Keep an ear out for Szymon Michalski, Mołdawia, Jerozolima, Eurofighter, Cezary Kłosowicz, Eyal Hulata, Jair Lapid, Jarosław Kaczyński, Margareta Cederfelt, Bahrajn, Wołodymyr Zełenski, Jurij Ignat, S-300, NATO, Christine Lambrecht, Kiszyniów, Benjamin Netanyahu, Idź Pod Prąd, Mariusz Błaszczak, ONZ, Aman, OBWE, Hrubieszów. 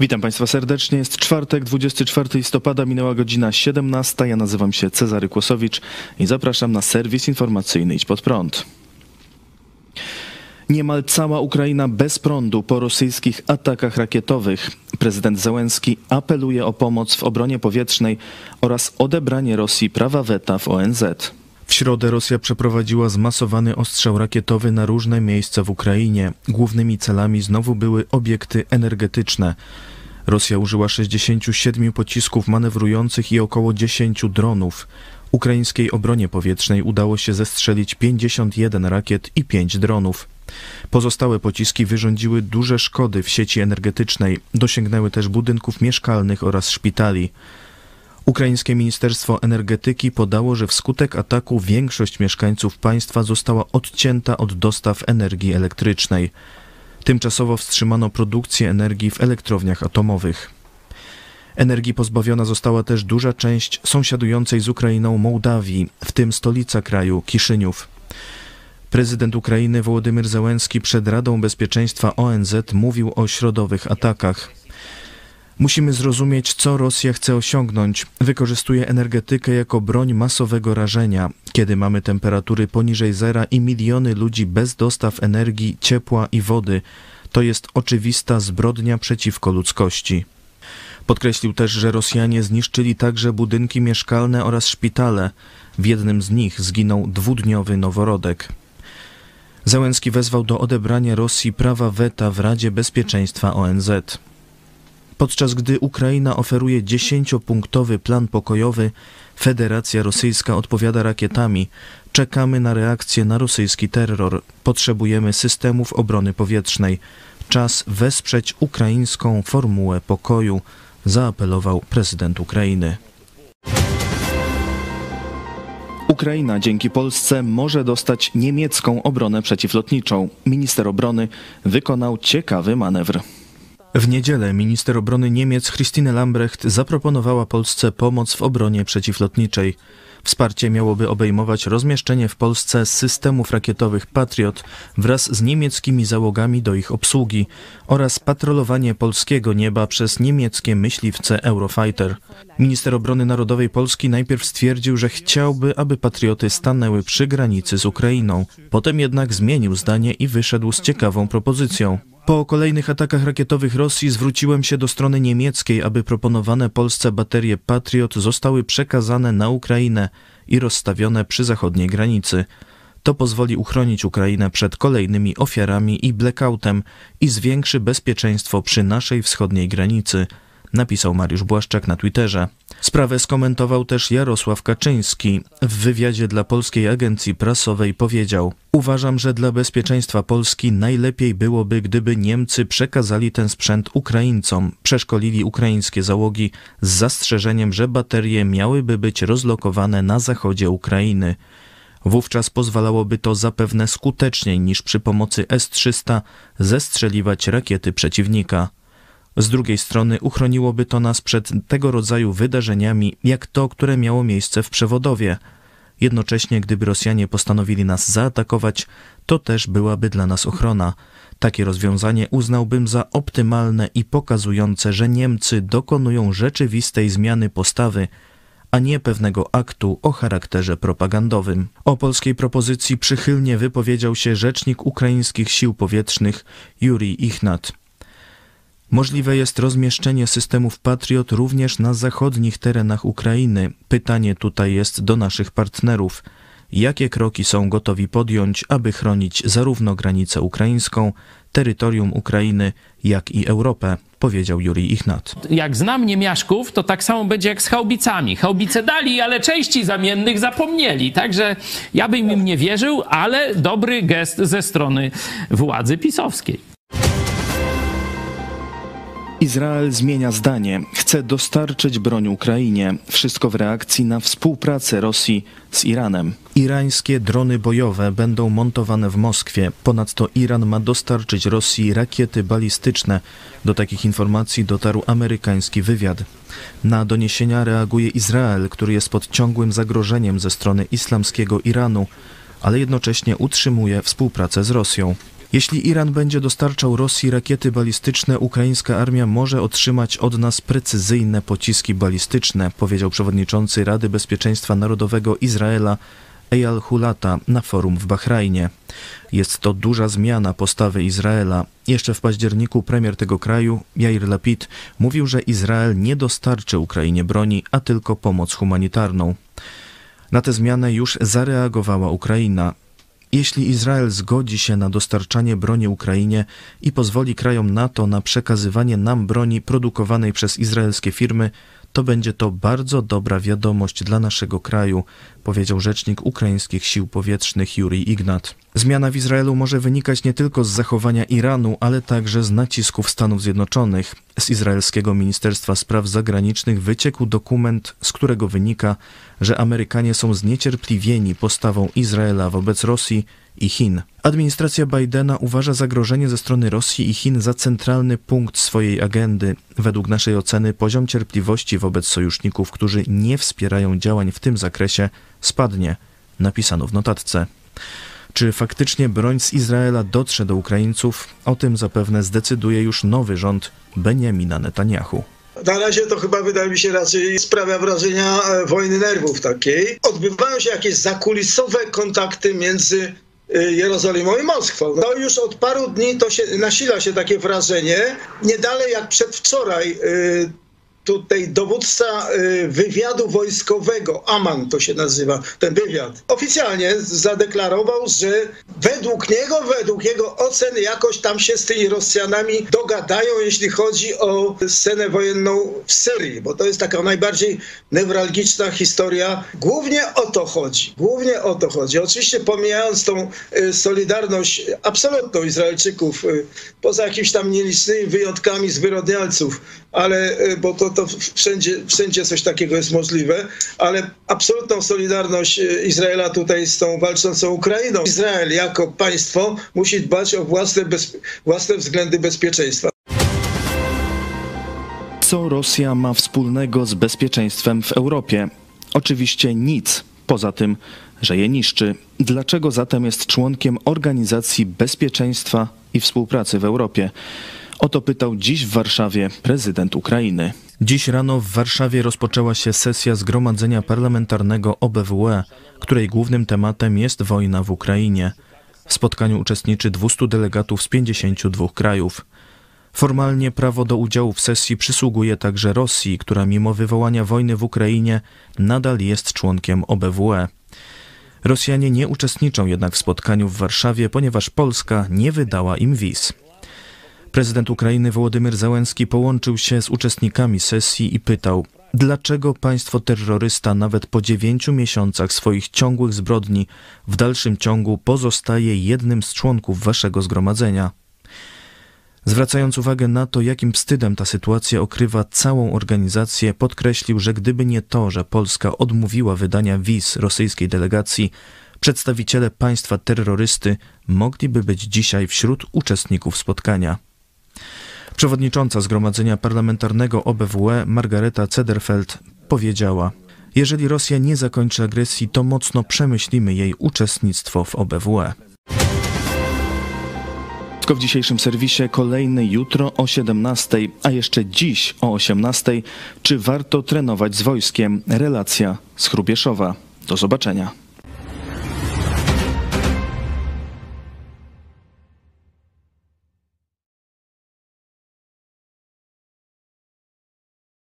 Witam Państwa serdecznie. Jest czwartek, 24 listopada, minęła godzina 17. Ja nazywam się Cezary Kłosowicz i zapraszam na serwis informacyjny Idź Pod Prąd. Niemal cała Ukraina bez prądu po rosyjskich atakach rakietowych. Prezydent Zełenski apeluje o pomoc w obronie powietrznej oraz odebranie Rosji prawa weta w ONZ. W środę Rosja przeprowadziła zmasowany ostrzał rakietowy na różne miejsca w Ukrainie. Głównymi celami znowu były obiekty energetyczne. Rosja użyła 67 pocisków manewrujących i około 10 dronów. Ukraińskiej obronie powietrznej udało się zestrzelić 51 rakiet i 5 dronów. Pozostałe pociski wyrządziły duże szkody w sieci energetycznej. Dosięgnęły też budynków mieszkalnych oraz szpitali. Ukraińskie Ministerstwo Energetyki podało, że wskutek ataku większość mieszkańców państwa została odcięta od dostaw energii elektrycznej. Tymczasowo wstrzymano produkcję energii w elektrowniach atomowych. Energii pozbawiona została też duża część sąsiadującej z Ukrainą Mołdawii, w tym stolica kraju, Kiszyniów. Prezydent Ukrainy Wołodymyr Zełenski przed Radą Bezpieczeństwa ONZ mówił o środowych atakach. Musimy zrozumieć, co Rosja chce osiągnąć. Wykorzystuje energetykę jako broń masowego rażenia, kiedy mamy temperatury poniżej zera i miliony ludzi bez dostaw energii, ciepła i wody. To jest oczywista zbrodnia przeciwko ludzkości. Podkreślił też, że Rosjanie zniszczyli także budynki mieszkalne oraz szpitale. W jednym z nich zginął dwudniowy noworodek. Zełenski wezwał do odebrania Rosji prawa weta w Radzie Bezpieczeństwa ONZ. Podczas gdy Ukraina oferuje 10-punktowy plan pokojowy, Federacja Rosyjska odpowiada rakietami. Czekamy na reakcję na rosyjski terror. Potrzebujemy systemów obrony powietrznej. Czas wesprzeć ukraińską formułę pokoju, zaapelował prezydent Ukrainy. Ukraina dzięki Polsce może dostać niemiecką obronę przeciwlotniczą. Minister obrony wykonał ciekawy manewr. W niedzielę minister obrony Niemiec Christine Lambrecht zaproponowała Polsce pomoc w obronie przeciwlotniczej. Wsparcie miałoby obejmować rozmieszczenie w Polsce systemów rakietowych Patriot wraz z niemieckimi załogami do ich obsługi oraz patrolowanie polskiego nieba przez niemieckie myśliwce Eurofighter. Minister Obrony Narodowej Polski najpierw stwierdził, że chciałby, aby Patrioty stanęły przy granicy z Ukrainą. Potem jednak zmienił zdanie i wyszedł z ciekawą propozycją. Po kolejnych atakach rakietowych Rosji zwróciłem się do strony niemieckiej, aby proponowane Polsce baterie Patriot zostały przekazane na Ukrainę i rozstawione przy zachodniej granicy. To pozwoli uchronić Ukrainę przed kolejnymi ofiarami i blackoutem i zwiększy bezpieczeństwo przy naszej wschodniej granicy, napisał Mariusz Błaszczak na Twitterze. Sprawę skomentował też Jarosław Kaczyński. W wywiadzie dla Polskiej Agencji Prasowej powiedział: uważam, że dla bezpieczeństwa Polski najlepiej byłoby, gdyby Niemcy przekazali ten sprzęt Ukraińcom, przeszkolili ukraińskie załogi z zastrzeżeniem, że baterie miałyby być rozlokowane na zachodzie Ukrainy. Wówczas pozwalałoby to zapewne skuteczniej niż przy pomocy S-300 zestrzeliwać rakiety przeciwnika. Z drugiej strony uchroniłoby to nas przed tego rodzaju wydarzeniami, jak to, które miało miejsce w Przewodowie. Jednocześnie, gdyby Rosjanie postanowili nas zaatakować, to też byłaby dla nas ochrona. Takie rozwiązanie uznałbym za optymalne i pokazujące, że Niemcy dokonują rzeczywistej zmiany postawy, a nie pewnego aktu o charakterze propagandowym. O polskiej propozycji przychylnie wypowiedział się rzecznik ukraińskich sił powietrznych Jurij Ignat. Możliwe jest rozmieszczenie systemów Patriot również na zachodnich terenach Ukrainy. Pytanie tutaj jest do naszych partnerów. Jakie kroki są gotowi podjąć, aby chronić zarówno granicę ukraińską, terytorium Ukrainy, jak i Europę, powiedział Jurij Ignat. Jak znam niemiaszków, to tak samo będzie jak z chałbicami. Chałbice dali, ale części zamiennych zapomnieli. Także ja bym im nie wierzył, ale dobry gest ze strony władzy pisowskiej. Izrael zmienia zdanie. Chce dostarczyć broń Ukrainie. Wszystko w reakcji na współpracę Rosji z Iranem. Irańskie drony bojowe będą montowane w Moskwie. Ponadto Iran ma dostarczyć Rosji rakiety balistyczne. Do takich informacji dotarł amerykański wywiad. Na doniesienia reaguje Izrael, który jest pod ciągłym zagrożeniem ze strony islamskiego Iranu, ale jednocześnie utrzymuje współpracę z Rosją. Jeśli Iran będzie dostarczał Rosji rakiety balistyczne, ukraińska armia może otrzymać od nas precyzyjne pociski balistyczne, powiedział przewodniczący Rady Bezpieczeństwa Narodowego Izraela Eyal Hulata na forum w Bahrajnie. Jest to duża zmiana postawy Izraela. Jeszcze w październiku premier tego kraju, Jair Lapid, mówił, że Izrael nie dostarczy Ukrainie broni, a tylko pomoc humanitarną. Na tę zmianę już zareagowała Ukraina. Jeśli Izrael zgodzi się na dostarczanie broni Ukrainie i pozwoli krajom NATO na przekazywanie nam broni produkowanej przez izraelskie firmy, to będzie to bardzo dobra wiadomość dla naszego kraju, powiedział rzecznik ukraińskich sił powietrznych Jurij Ignat. Zmiana w Izraelu może wynikać nie tylko z zachowania Iranu, ale także z nacisków Stanów Zjednoczonych. Z izraelskiego Ministerstwa Spraw Zagranicznych wyciekł dokument, z którego wynika, że Amerykanie są zniecierpliwieni postawą Izraela wobec Rosji i Chin. Administracja Bidena uważa zagrożenie ze strony Rosji i Chin za centralny punkt swojej agendy. Według naszej oceny poziom cierpliwości wobec sojuszników, którzy nie wspierają działań w tym zakresie, spadnie, napisano w notatce. Czy faktycznie broń z Izraela dotrze do Ukraińców? O tym zapewne zdecyduje już nowy rząd Benjamina Netanyahu. Na razie to chyba, wydaje mi się, raczej sprawia wrażenia wojny nerwów takiej. Odbywają się jakieś zakulisowe kontakty między Jerozolimą i Moskwą. No już od paru dni to się, nasila się takie wrażenie. Nie dalej jak przedwczoraj tutaj dowódca wywiadu wojskowego, Aman to się nazywa, ten wywiad, oficjalnie zadeklarował, że według jego ocen jakoś tam się z tymi Rosjanami dogadają, jeśli chodzi o scenę wojenną w Syrii, bo to jest taka najbardziej newralgiczna historia. Głównie o to chodzi. Głównie o to chodzi. Oczywiście pomijając tą solidarność absolutną Izraelczyków, poza jakimiś tam nielicznymi wyjątkami zwyrodnialców, ale bo to wszędzie coś takiego jest możliwe, ale absolutną solidarność Izraela tutaj z tą walczącą Ukrainą. Izrael jako państwo musi dbać o własne względy bezpieczeństwa. Co Rosja ma wspólnego z bezpieczeństwem w Europie? Oczywiście nic, poza tym, że je niszczy. Dlaczego zatem jest członkiem Organizacji Bezpieczeństwa i Współpracy w Europie? O to pytał dziś w Warszawie prezydent Ukrainy. Dziś rano w Warszawie rozpoczęła się sesja Zgromadzenia Parlamentarnego OBWE, której głównym tematem jest wojna w Ukrainie. W spotkaniu uczestniczy 200 delegatów z 52 krajów. Formalnie prawo do udziału w sesji przysługuje także Rosji, która mimo wywołania wojny w Ukrainie nadal jest członkiem OBWE. Rosjanie nie uczestniczą jednak w spotkaniu w Warszawie, ponieważ Polska nie wydała im wiz. Prezydent Ukrainy Wołodymyr Zełenski połączył się z uczestnikami sesji i pytał, dlaczego państwo terrorysta nawet po 9 miesiącach swoich ciągłych zbrodni w dalszym ciągu pozostaje jednym z członków waszego zgromadzenia. Zwracając uwagę na to, jakim wstydem ta sytuacja okrywa całą organizację, podkreślił, że gdyby nie to, że Polska odmówiła wydania wiz rosyjskiej delegacji, przedstawiciele państwa terrorysty mogliby być dzisiaj wśród uczestników spotkania. Przewodnicząca Zgromadzenia Parlamentarnego OBWE Margareta Cederfelt powiedziała: jeżeli Rosja nie zakończy agresji, to mocno przemyślimy jej uczestnictwo w OBWE. W dzisiejszym serwisie kolejny jutro o 17:00, a jeszcze dziś o 18:00. Czy warto trenować z wojskiem? Relacja z Hrubieszowa. Do zobaczenia.